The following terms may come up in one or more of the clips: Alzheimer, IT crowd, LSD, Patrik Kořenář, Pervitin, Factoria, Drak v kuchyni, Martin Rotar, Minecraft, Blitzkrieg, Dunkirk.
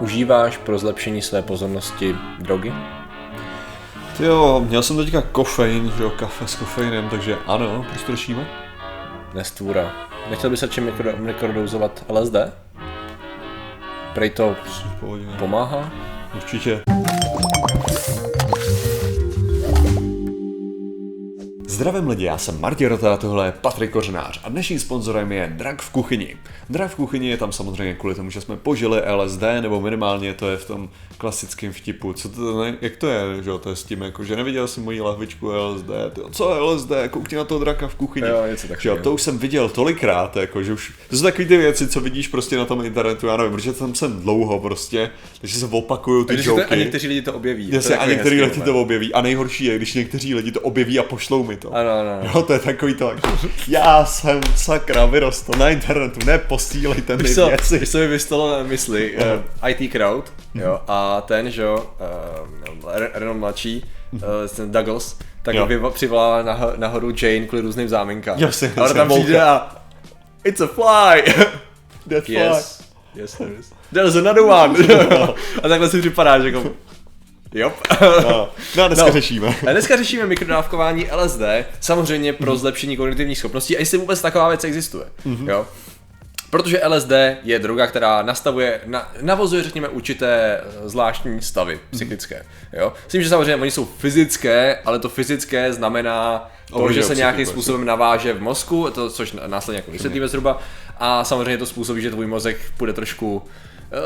Užíváš pro zlepšení své pozornosti drogy? Jo, měl jsem teďka kofein, že jo, kafe s kofeinem, takže ano, proč to řešíme? Nestvůra. Nechtěl bys radši mikrodouzovat LSD? Prej to pomáhá? Určitě. Zdravím lidi, já jsem Martin Rotar, tohle je Patrik Kořenář a dnešním sponzorem je Drak v kuchyni. Drak v kuchyni je tam samozřejmě kvůli tomu, že jsme požili LSD, nebo minimálně to je v tom klasickém vtipu. Co to, ne, jak to je, že to je s tím, jako, že neviděl jsem moji lahvičku LSD, co je LSD, koukni na toho draka v kuchyni. Jo, něco takového. To už jsem viděl tolikrát, jako, že už, to jsou takový ty věci, co vidíš prostě na tom internetu, já nevím, protože tam jsem dlouho prostě, takže se opakují ty joky. A někteří lidi to objeví. A někteří lidi to objeví. A nejhorší je, když někteří lidi to objeví a pošlou mi to. Ano. Jo, to je takový to, já jsem sakra vyrostl na internetu, neposílejte mi věci. Když se mi vystalo na mysli, IT crowd, jo, a ten, že jo, Renom mladší, ten Douglas, tak přivolává nahoru Jane kvůli různým záminkám. Jasně, a tam přijde a it's a fly, that fly. Yes, there is. There's another one. A takhle si připadáš, jako... Jo. No, dneska řešíme mikrodávkování LSD, samozřejmě pro zlepšení kognitivních schopností, a jestli vůbec taková věc existuje. Jo? Protože LSD je droga, která navozuje, řekněme, určité zvláštní stavy psychické. Jo? Myslím, že samozřejmě oni jsou fyzické, ale to fyzické znamená to, že se nějakým způsobem naváže v mozku, to, což následně jako vysvětlíme zhruba, a samozřejmě to způsobí, že tvůj mozek půjde trošku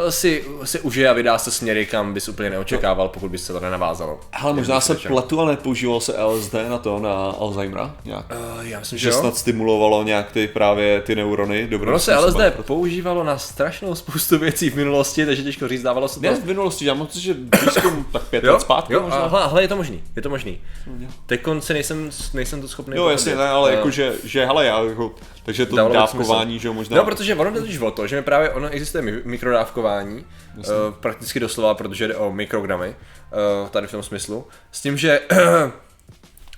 si užije a vydá se směry, kam bys úplně neočekával, pokud bys se to nenavázalo. Hele, možná se pletu, ale nepoužívalo se LSD na Alzheimera nějak? Já myslím, že snad stimulovalo nějak právě ty neurony. Ono se LSD používalo na strašnou spoustu věcí v minulosti, takže těžko říct, dávalo se to. Ne v minulosti, já myslím, že blízko tak 5 let zpátky možná. Hele, je to možný. Teďkonce nejsem to schopný. Jo, jasně, ne, ale jakože, hele, já jako... Takže to dávkování, že možná... No, protože ono jde o to, že právě ono existuje mikrodávkování, prakticky doslova, protože jde o mikrogramy, tady v tom smyslu, s tím, že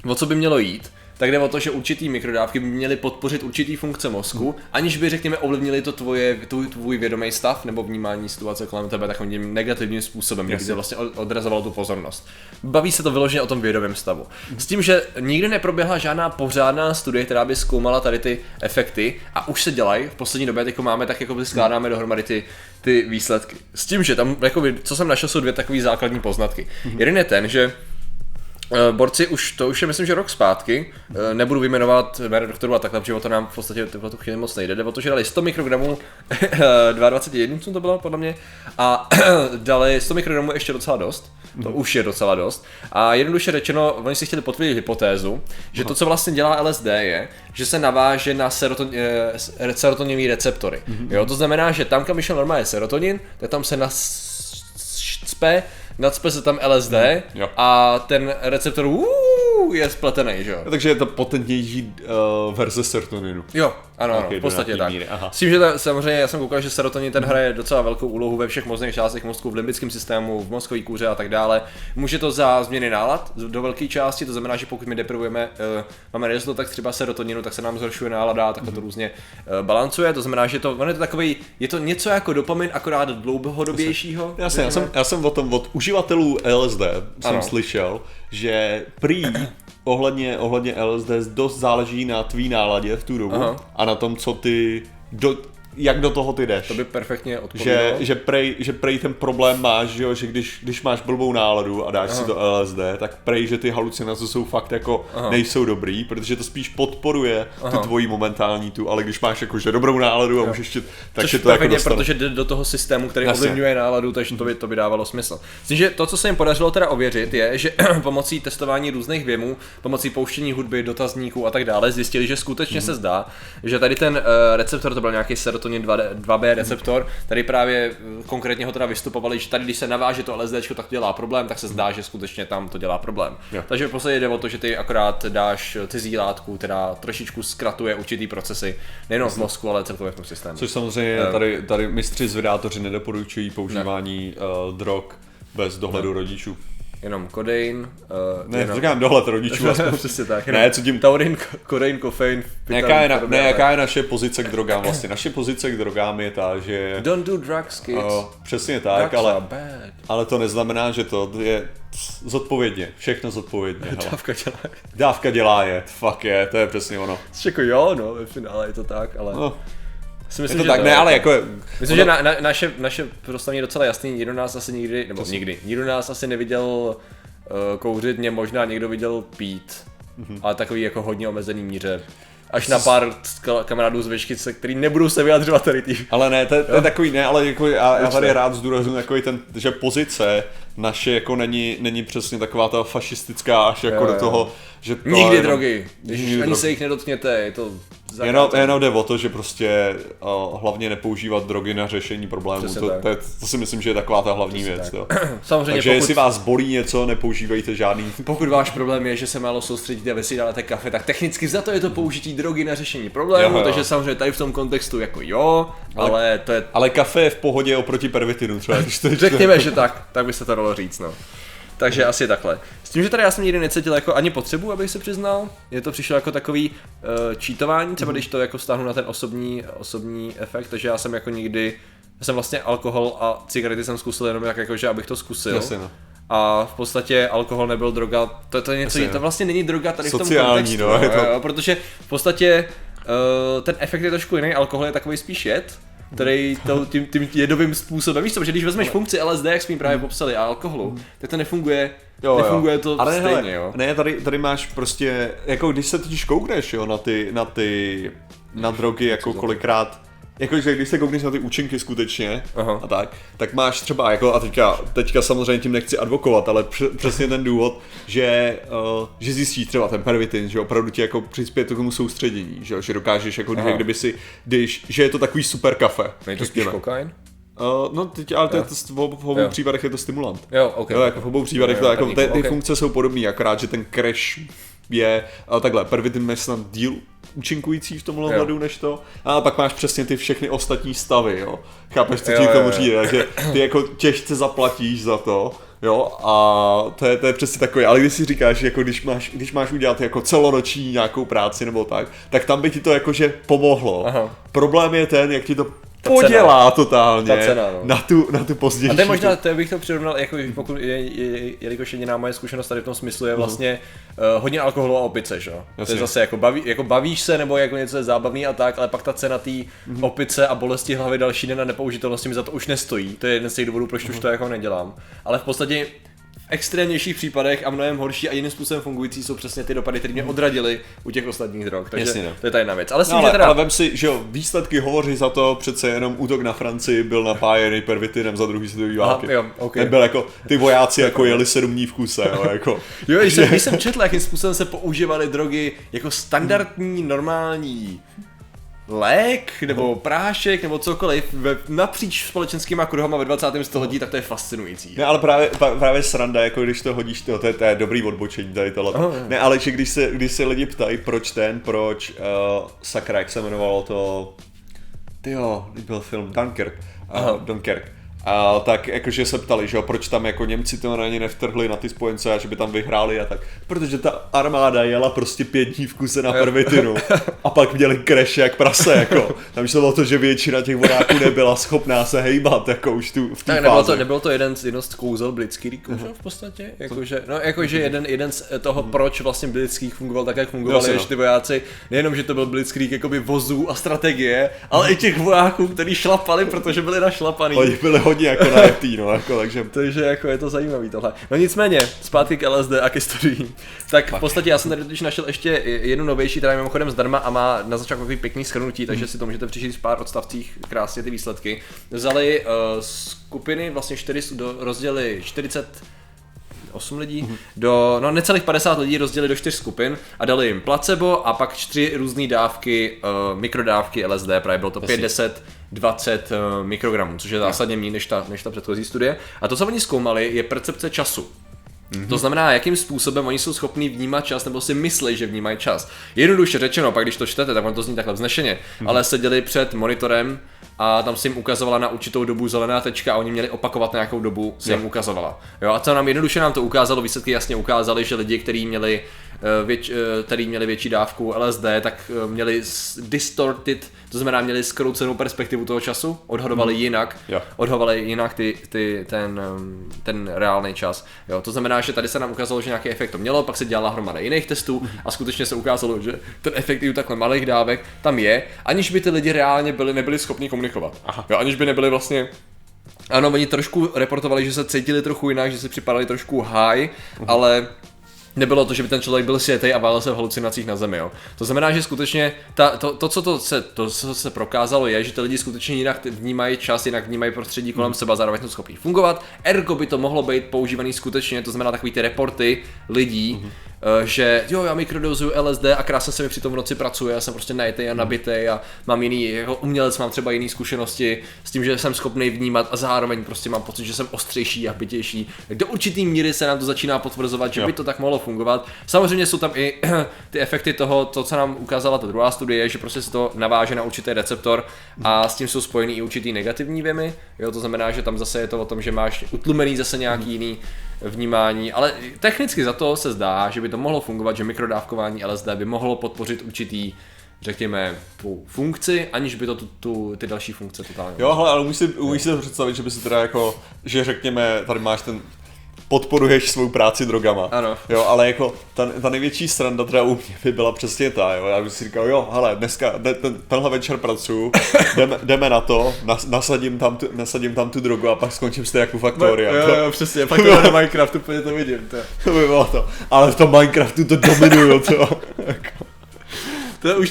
o co by mělo jít, tak jde o to, že určitý mikrodávky by měly podpořit určitý funkce mozku, aniž by, řekněme, ovlivnili to tvůj vědomý stav nebo vnímání situace kolem tebe takovým negativním způsobem, kdyby se vlastně odrazovalo tu pozornost. Baví se to vyloženě o tom vědomém stavu. S tím, že nikdy neproběhla žádná pořádná studie, která by zkoumala tady ty efekty, a už se dělají, v poslední době jako máme, tak jako skládáme dohromady ty výsledky. S tím, že tam, jako, co jsem našel, jsou dvě takové základní poznatky. Jeden je ten, že borci to už je, myslím, že rok zpátky, nebudu vyjmenovat jméno doktorů a takhle, protože to nám v podstatě v tu chvíli moc nejde, jde o to, že dali 100 mikrogramů, 21 to bylo podle mě, a dali 100 mikrogramů ještě docela dost, to už je docela dost, a jednoduše řečeno, oni si chtěli potvrdit hypotézu, že to, co vlastně dělá LSD, je, že se naváže na serotoninové receptory, jo, to znamená, že tam, kam vyšel normálně serotonin, tak tam se nacpe se tam LSD a ten receptor je spletený, že jo. Takže je to potentnější verze serotoninu. Jo, ano, v podstatě tak. S tím, že samozřejmě já jsem koukal, že serotonin ten hraje docela velkou úlohu ve všech možných částech mozku, v limbickém systému, v mozkové kůře a tak dále. Může to za změny nálad do velké části, to znamená, že pokud my deprivujeme, máme nedostatek třeba serotoninu, tak se nám zhoršuje nálada a takhle to různě balancuje. To znamená, že to, on je to takový, je to něco jako dopamin, akorát dlouhodobějšího. Já jsem o tom od uživatelů LSD jsem slyšel, že prý ohledně LSD dost záleží na tvý náladě v tu dobu a na tom, co ty jak do toho ty jdeš. To by perfektně odpovědělo. Že prej ten problém máš, že když máš blbou náladu a dáš si to LSD, tak prej, že ty halucinace jsou fakt jako nejsou dobrý, protože to spíš podporuje tu tvoji momentální tu, ale když máš jakože dobrou náladu a můžeš ještě, tak se to jako dostane. Protože jde do toho systému, který ovlivňuje náladu, takže to by dávalo smysl. Takže to, co se jim podařilo teda ověřit, je, že pomocí testování různých věmů, pomocí pouštění hudby, dotazníků a tak dále, zjistili, že skutečně se zdá, že tady ten receptor, to byl nějaký serotonin 2B receptor, tady právě konkrétně ho teda vystupovali, že tady, když se naváže to LSDčko, tak to dělá problém, tak se zdá, že skutečně tam to dělá problém. Takže v podstatě jde o to, že ty akorát dáš cizí látku, která trošičku zkratuje určitý procesy, nejenom v mozku, ale celkově v tom systému. Což samozřejmě tady mistři zvědátoři nedoporučují používání drog bez dohledu rodičů. jenom kodein. Ne, říkám dohled rodičů. Přesně tak. Ne, co tím? Taurin, kodein, kofein. Jaká je naše pozice k drogám vlastně? Naše pozice k drogám je ta, že... Don't do drugs, kids. Přesně tak, ale to neznamená, že to je zodpovědně. Všechno zodpovědně. Dávka dělá. Dávka dělá je. Fuck je, to je přesně ono. Jako jo, no, ve finále je to tak, ale... No. Myslím, je to tak, ne, ale jako... Myslím, že naše prostavení je docela jasný, nikdo nás asi nikdy, nebo nikdy, nikdo nás asi neviděl kouřit, mě možná někdo viděl pít, ale takový jako hodně omezený míře. Až na pár kamarádů z veškice, který nebudou se vyjadřovat tady tý. Ale ne, to je takový, ne, ale jako já tady rád zdůraznuju takový ten, že pozice naše jako není přesně taková ta fašistická až jako do toho, že... Nikdy drogy, ani se jich nedotkněte, je to... Jenom jde o to, že prostě hlavně nepoužívat drogy na řešení problémů, to si myslím, že je taková ta hlavní věc. Samozřejmě, takže pokud, jestli vás bolí něco, nepoužívejte žádný. Pokud váš problém je, že se málo soustředíte a vy si dáte kafe, tak technicky za to je to použití drogy na řešení problému, takže samozřejmě tady v tom kontextu jako jo, ale to je... Ale kafe je v pohodě oproti pervitinu třeba. Řekněme, že tak by se to dalo říct, no. Takže asi takhle. S tím, že tady já jsem nikdy necítil jako ani potřebu, abych se přiznal, je to přišlo jako takový čítování, třeba když to jako stáhnu na ten osobní efekt, takže já jsem jako nikdy, já jsem vlastně alkohol a cigarety jsem zkusil jenom tak jako, že abych to zkusil. Jasně, no. A v podstatě alkohol nebyl droga, to je něco, to vlastně není droga tady sociální, v tom kontextu, no, jo, protože v podstatě ten efekt je trošku jiný, alkohol je takový spíš jed, který tím jedovým způsobem, víš co, že když vezmeš funkci LSD, jak jsme jim právě popsali, a alkoholu, tak to nefunguje to ale stejně, hele, jo. Ne, tady máš prostě, jako když se totiž koukneš, jo, na drogy, jako kolikrát, jakože když se koukneš na ty účinky skutečně, a tak máš třeba, jako a teďka samozřejmě tím nechci advokovat, ale přesně ten důvod, že zjistíš třeba ten pervitin, že opravdu ti jako přispěje k tomu soustředění, že dokážeš jako že je to takový super kafe. Není to spíš kokain? No teď, ale to v obou případech je to stimulant. Jo, okay. Jo, jako v obou případech to jako ty funkce jsou podobné, akorát, že ten crash je takhle, pervitin je snad díl účinkující v tomhle hledu než to. A pak máš přesně ty všechny ostatní stavy, jo. Chápeš, co ti k tomu říct, takže ty jako těžce zaplatíš za to, jo. A to je přesně takové, ale když si říkáš, jako když máš udělat jako celonoční nějakou práci nebo tak tam by ti to jakože pomohlo. Aha. Problém je ten, jak ti to podělá totálně cena, no. na tu pozdější. A to je možná, to bych to přirovnal, jako pokud jelikož jediná moje zkušenost tady v tom smyslu je vlastně hodně alkoholu a opice, že? To je zase jako, bavíš se nebo jako něco je zábavný a tak, ale pak ta cena té opice a bolesti hlavy další den a nepoužitelnosti mi za to už nestojí. To je jeden z těch důvodů, proč už to jako nedělám. Ale v podstatě v extrémnějších případech a mnohem horší a jiným způsobem fungující jsou přesně ty dopady, které mě odradily u těch ostatních drog. Takže jasně, to je ta jedna věc. Ale vem si, že jo, výsledky hovoří za to, přece jenom útok na Francii byl napájený pervitinem za druhý světový války. Nebyl jako ty vojáci jako jeli 7 dní v kuse, jo, jako. Jo, když jsem četl, jakým způsobem se používaly drogy jako standardní, normální lék, nebo prášek, nebo cokoliv napříč společenskýma kruhama ve 20. století, tak to je fascinující. Ne, ale právě sranda, jako když to hodíš, to je dobrý odbočení tady tohle. Ne, ale že když se lidi ptají, sakra, jak se jmenovalo to, tyjo, byl film Dunkirk. A tak jakože se ptali, že jo, proč tam jako Němci to ani nevtrhli na ty spojence a že by tam vyhráli a tak. Protože ta armáda jela prostě 5 dní v kuse na pervitinu a pak měli crash jak prase, jako. Tam šlo o to, že většina těch vodáků nebyla schopná se hejbat, jako už tu v té fázi. Nebylo to jeden z kouzel Blitzkrieg, v podstatě, jakože, no jakože jeden z toho, proč vlastně Blitzkrieg fungoval tak, jak fungoval, že ty vojáci, nejenom, že to byl Blitzkrieg jakoby vozů a strategie, ale i těch vojáků, kteří šlapali, protože byli našlapaní. Jako na IT, no, jako, takže jako je to zajímavý tohle. No nicméně, zpátky k LSD a k historii. Tak v podstatě já jsem tady totiž našel ještě jednu novější, která je mimochodem zdarma a má na začátku takový pěkný shrnutí, takže si to můžete přečíst v pár odstavcích krásně ty výsledky. Vzali skupiny, vlastně 4 rozdělili 48 lidí, necelých 50 lidí rozdělili do 4 skupin a dali jim placebo a pak 4 různé dávky, mikrodávky LSD, právě bylo to 5, 10, 20 mikrogramů, což je zásadně méně než ta předchozí studie. A to, co oni zkoumali, je percepce času. To znamená, jakým způsobem oni jsou schopní vnímat čas, nebo si myslí, že vnímají čas. Jednoduše řečeno, pak když to čtete, tak on to zní takhle vznešeně, ale seděli před monitorem a tam se jim ukazovala na určitou dobu zelená tečka a oni měli opakovat nějakou dobu, se jim ukazovala. Jo, a co nám jednoduše nám to ukázalo, výsledky jasně ukázaly, že lidi, kteří měli, větší dávku LSD, tak měli distorted, to znamená měli zkroucenou perspektivu toho času, odhadovali jinak, ten reálný čas. Jo, to znamená, že tady se nám ukázalo, že nějaký efekt to mělo, pak se dělala hromada jiných testů a skutečně se ukázalo, že ten efekt i u takhle malých dávek tam je, aniž by ty lidi reálně nebyli schopni komunikovat. Jo, aniž by nebyli vlastně. Ano, oni trošku reportovali, že se cítili trochu jinak, že si připadali trošku high, ale nebylo to, že by ten člověk byl světej a válel se v halucinacích na zemi, jo. To znamená, že skutečně to, co se prokázalo, je, že ty lidi skutečně jinak vnímají čas, jinak vnímají prostředí kolem sebe, zároveň jsou schopní fungovat. Ergo by to mohlo být používaný skutečně, to znamená takový ty reporty lidí, že jo, já mikrodozuju LSD a krásně se mi přitom v noci pracuje, já jsem prostě najetej a nabitej a mám jiný, jako umělec mám třeba jiný zkušenosti s tím, že jsem schopný vnímat a zároveň prostě mám pocit, že jsem ostřejší a bitější. Do určité míry se nám to začíná potvrzovat, že by to tak mohlo fungovat. Samozřejmě jsou tam i ty efekty toho, to, co nám ukázala ta druhá studie, že prostě se to naváže na určitý receptor a s tím jsou spojený i určitý negativní vjemy. Jo, to znamená, že tam zase je to o tom, že máš utlumený zase nějaký jiný vnímání, ale technicky za to se zdá, že by to mohlo fungovat, že mikrodávkování LSD by mohlo podpořit určitý, řekněme, tu funkci, aniž by to ty další funkce totálně. Jo, ale umíš si to představit, že by si teda jako, že řekněme, tady máš ten, podporuješ svou práci drogama. Ano. Jo, ale jako ta největší sranda teda u mě by byla přesně ta, jo. Já bych si říkal, jo, hele, dneska, tenhle večer pracuju, jdeme na to, nasadím tam tu drogu a pak skončím s jako Factoria. Jo, přesně, pak to na Minecraftu úplně to vidím, to. To by bylo to, ale v tom Minecraftu to dominuju, to.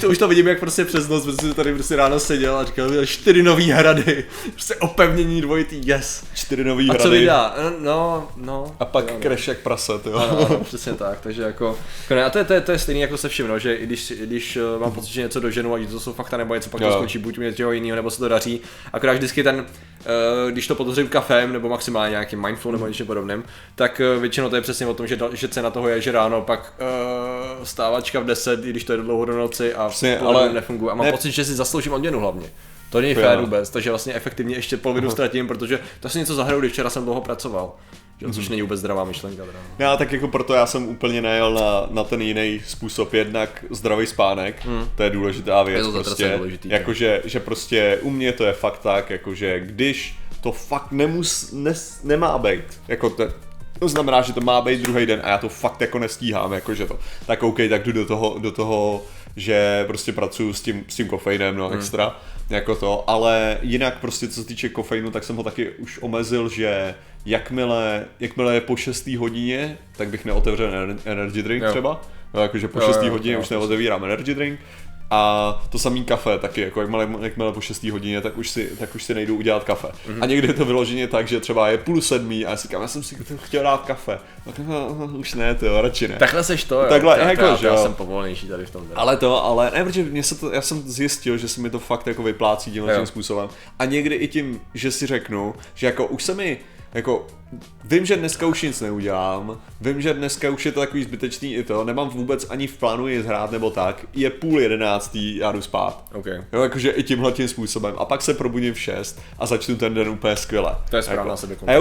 Už to vidím, jak prostě přes noc, protože tady prostě ráno seděl a říkal, že 4 nový hrady, prostě opevnění dvojitý, yes. 4 nový hrady. A co vydá? No. A pak crash jak prase, jo. Ano, přesně tak, takže jako, a to je stejný jako se všim, no, že i když mám pocit, že něco doženu, ať to jsou fakta nebo něco, pak to skončí buď něčeho jiného, nebo se to daří, akorát vždycky ten, když to podhořím kafem, nebo maximálně nějakým mindful nebo něčím podobným, tak většinou to je přesně o tom, že cena toho je, že ráno pak stávačka v 10, i když to je dlouho do noci a přesně, ale nefunguje. A mám pocit, že si zasloužím odměnu hlavně. To není fér vůbec, takže vlastně efektivně ještě polovinu ztratím, protože to si něco zahraju, když včera jsem dlouho pracoval. Což není vůbec zdravá myšlenka. Já tak jako proto já jsem úplně nejel na ten jiný způsob, jednak zdravý spánek, to je důležitá věc, prostě, jakože že prostě u mě to je fakt tak, jakože když to fakt nemá být, jako to znamená, že to má být druhý den a já to fakt jako nestíhám, jakože to, tak OK, tak jdu do toho, že prostě pracuju s tím kofeinem, no extra, jako to, ale jinak prostě co se týče kofeinu, tak jsem ho taky už omezil, že jakmile je po 6. hodině, tak bych neotevřel energy drink třeba, no, jakože po 6. hodině už neotevírám energy drink. A to samý kafe taky, jako jakmile po 6. hodině, tak už si nejdu udělat kafe. A někdy je to vyloženě tak, že třeba je 6:30 a já si říkám, já jsem si chtěl dát kafe. Už ne, to radši ne. Takhle seš to, jo. Takhle, já jsem povolnější tady v tom. Ale ne, protože já jsem zjistil, že se mi to fakt jako vyplácí tím způsobem. A někdy i tím, že si řeknu, že jako už se mi jako vím, že dneska už nic neudělám, vím, že dneska už je to takový zbytečný i to, nemám vůbec ani v plánu jít hrát nebo tak, je 10:30, já jdu spát. Okay. Jo, jakože i tímhletím způsobem. A pak se probudím v 6 a začnu ten den úplně skvěle. To je správná jako sebekontrola. A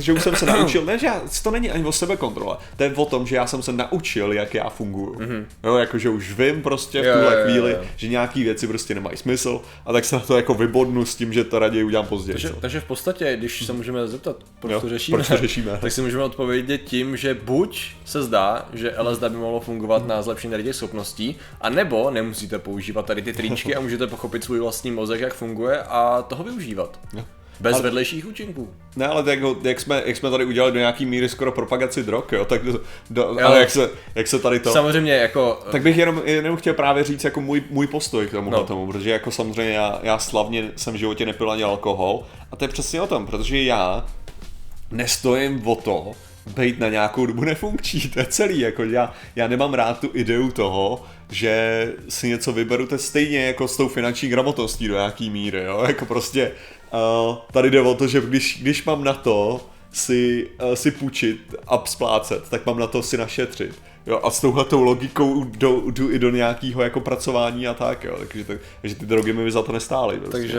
já už jsem se naučil, ne, že to není ani o sebekontrole, to je o tom, že já jsem se naučil, jak já funguju. Jo, jakože už vím prostě v tuhle chvíli, že nějaký věci prostě nemají smysl a tak se na to jako vybodnu s tím, že to raději udělám později. Takže v podstatě, když se můžeme zeptat, proč to řešíme, tak si můžeme odpovědět tím, že buď se zdá, že LSD by mohlo fungovat na zlepšení tady těch schopností, anebo nemusíte používat tady ty tričky a můžete pochopit svůj vlastní mozek, jak funguje a toho využívat. Bez vedlejších účinků. Ne, ale tak, jak jsme tady udělali do nějaký míry skoro propagaci drog, jo, tak ale jak se tady to... Samozřejmě jako... Tak bych jenom chtěl právě říct jako můj postoj k tomu, protože jako samozřejmě já slavně jsem v životě nepil ani alkohol a to je přesně o tom, protože já nestojím o to, být na nějakou dobu nefunkční, to je celý, jako já nemám rád tu ideu toho, že si něco vyberu, to je stejně jako s tou finanční gramotností do nějaký míry, jo, jako prostě tady jde o to, že když mám na to si půjčit a splácet, tak mám na to si našetřit, jo, a s touhletou logikou jdu i do nějakého jako pracování a tak, jo, takže ty drogy mi za to nestály. Prostě. Takže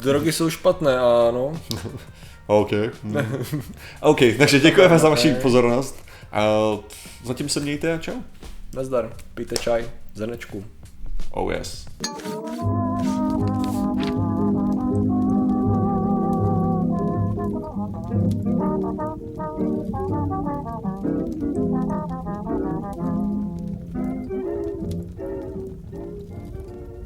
Drogy jsou špatné, ano. OK. OK, takže děkujeme za vaši pozornost. A zatím se mějte a čau. Nazdar, pijte čaj, zrnečku. Oh yes.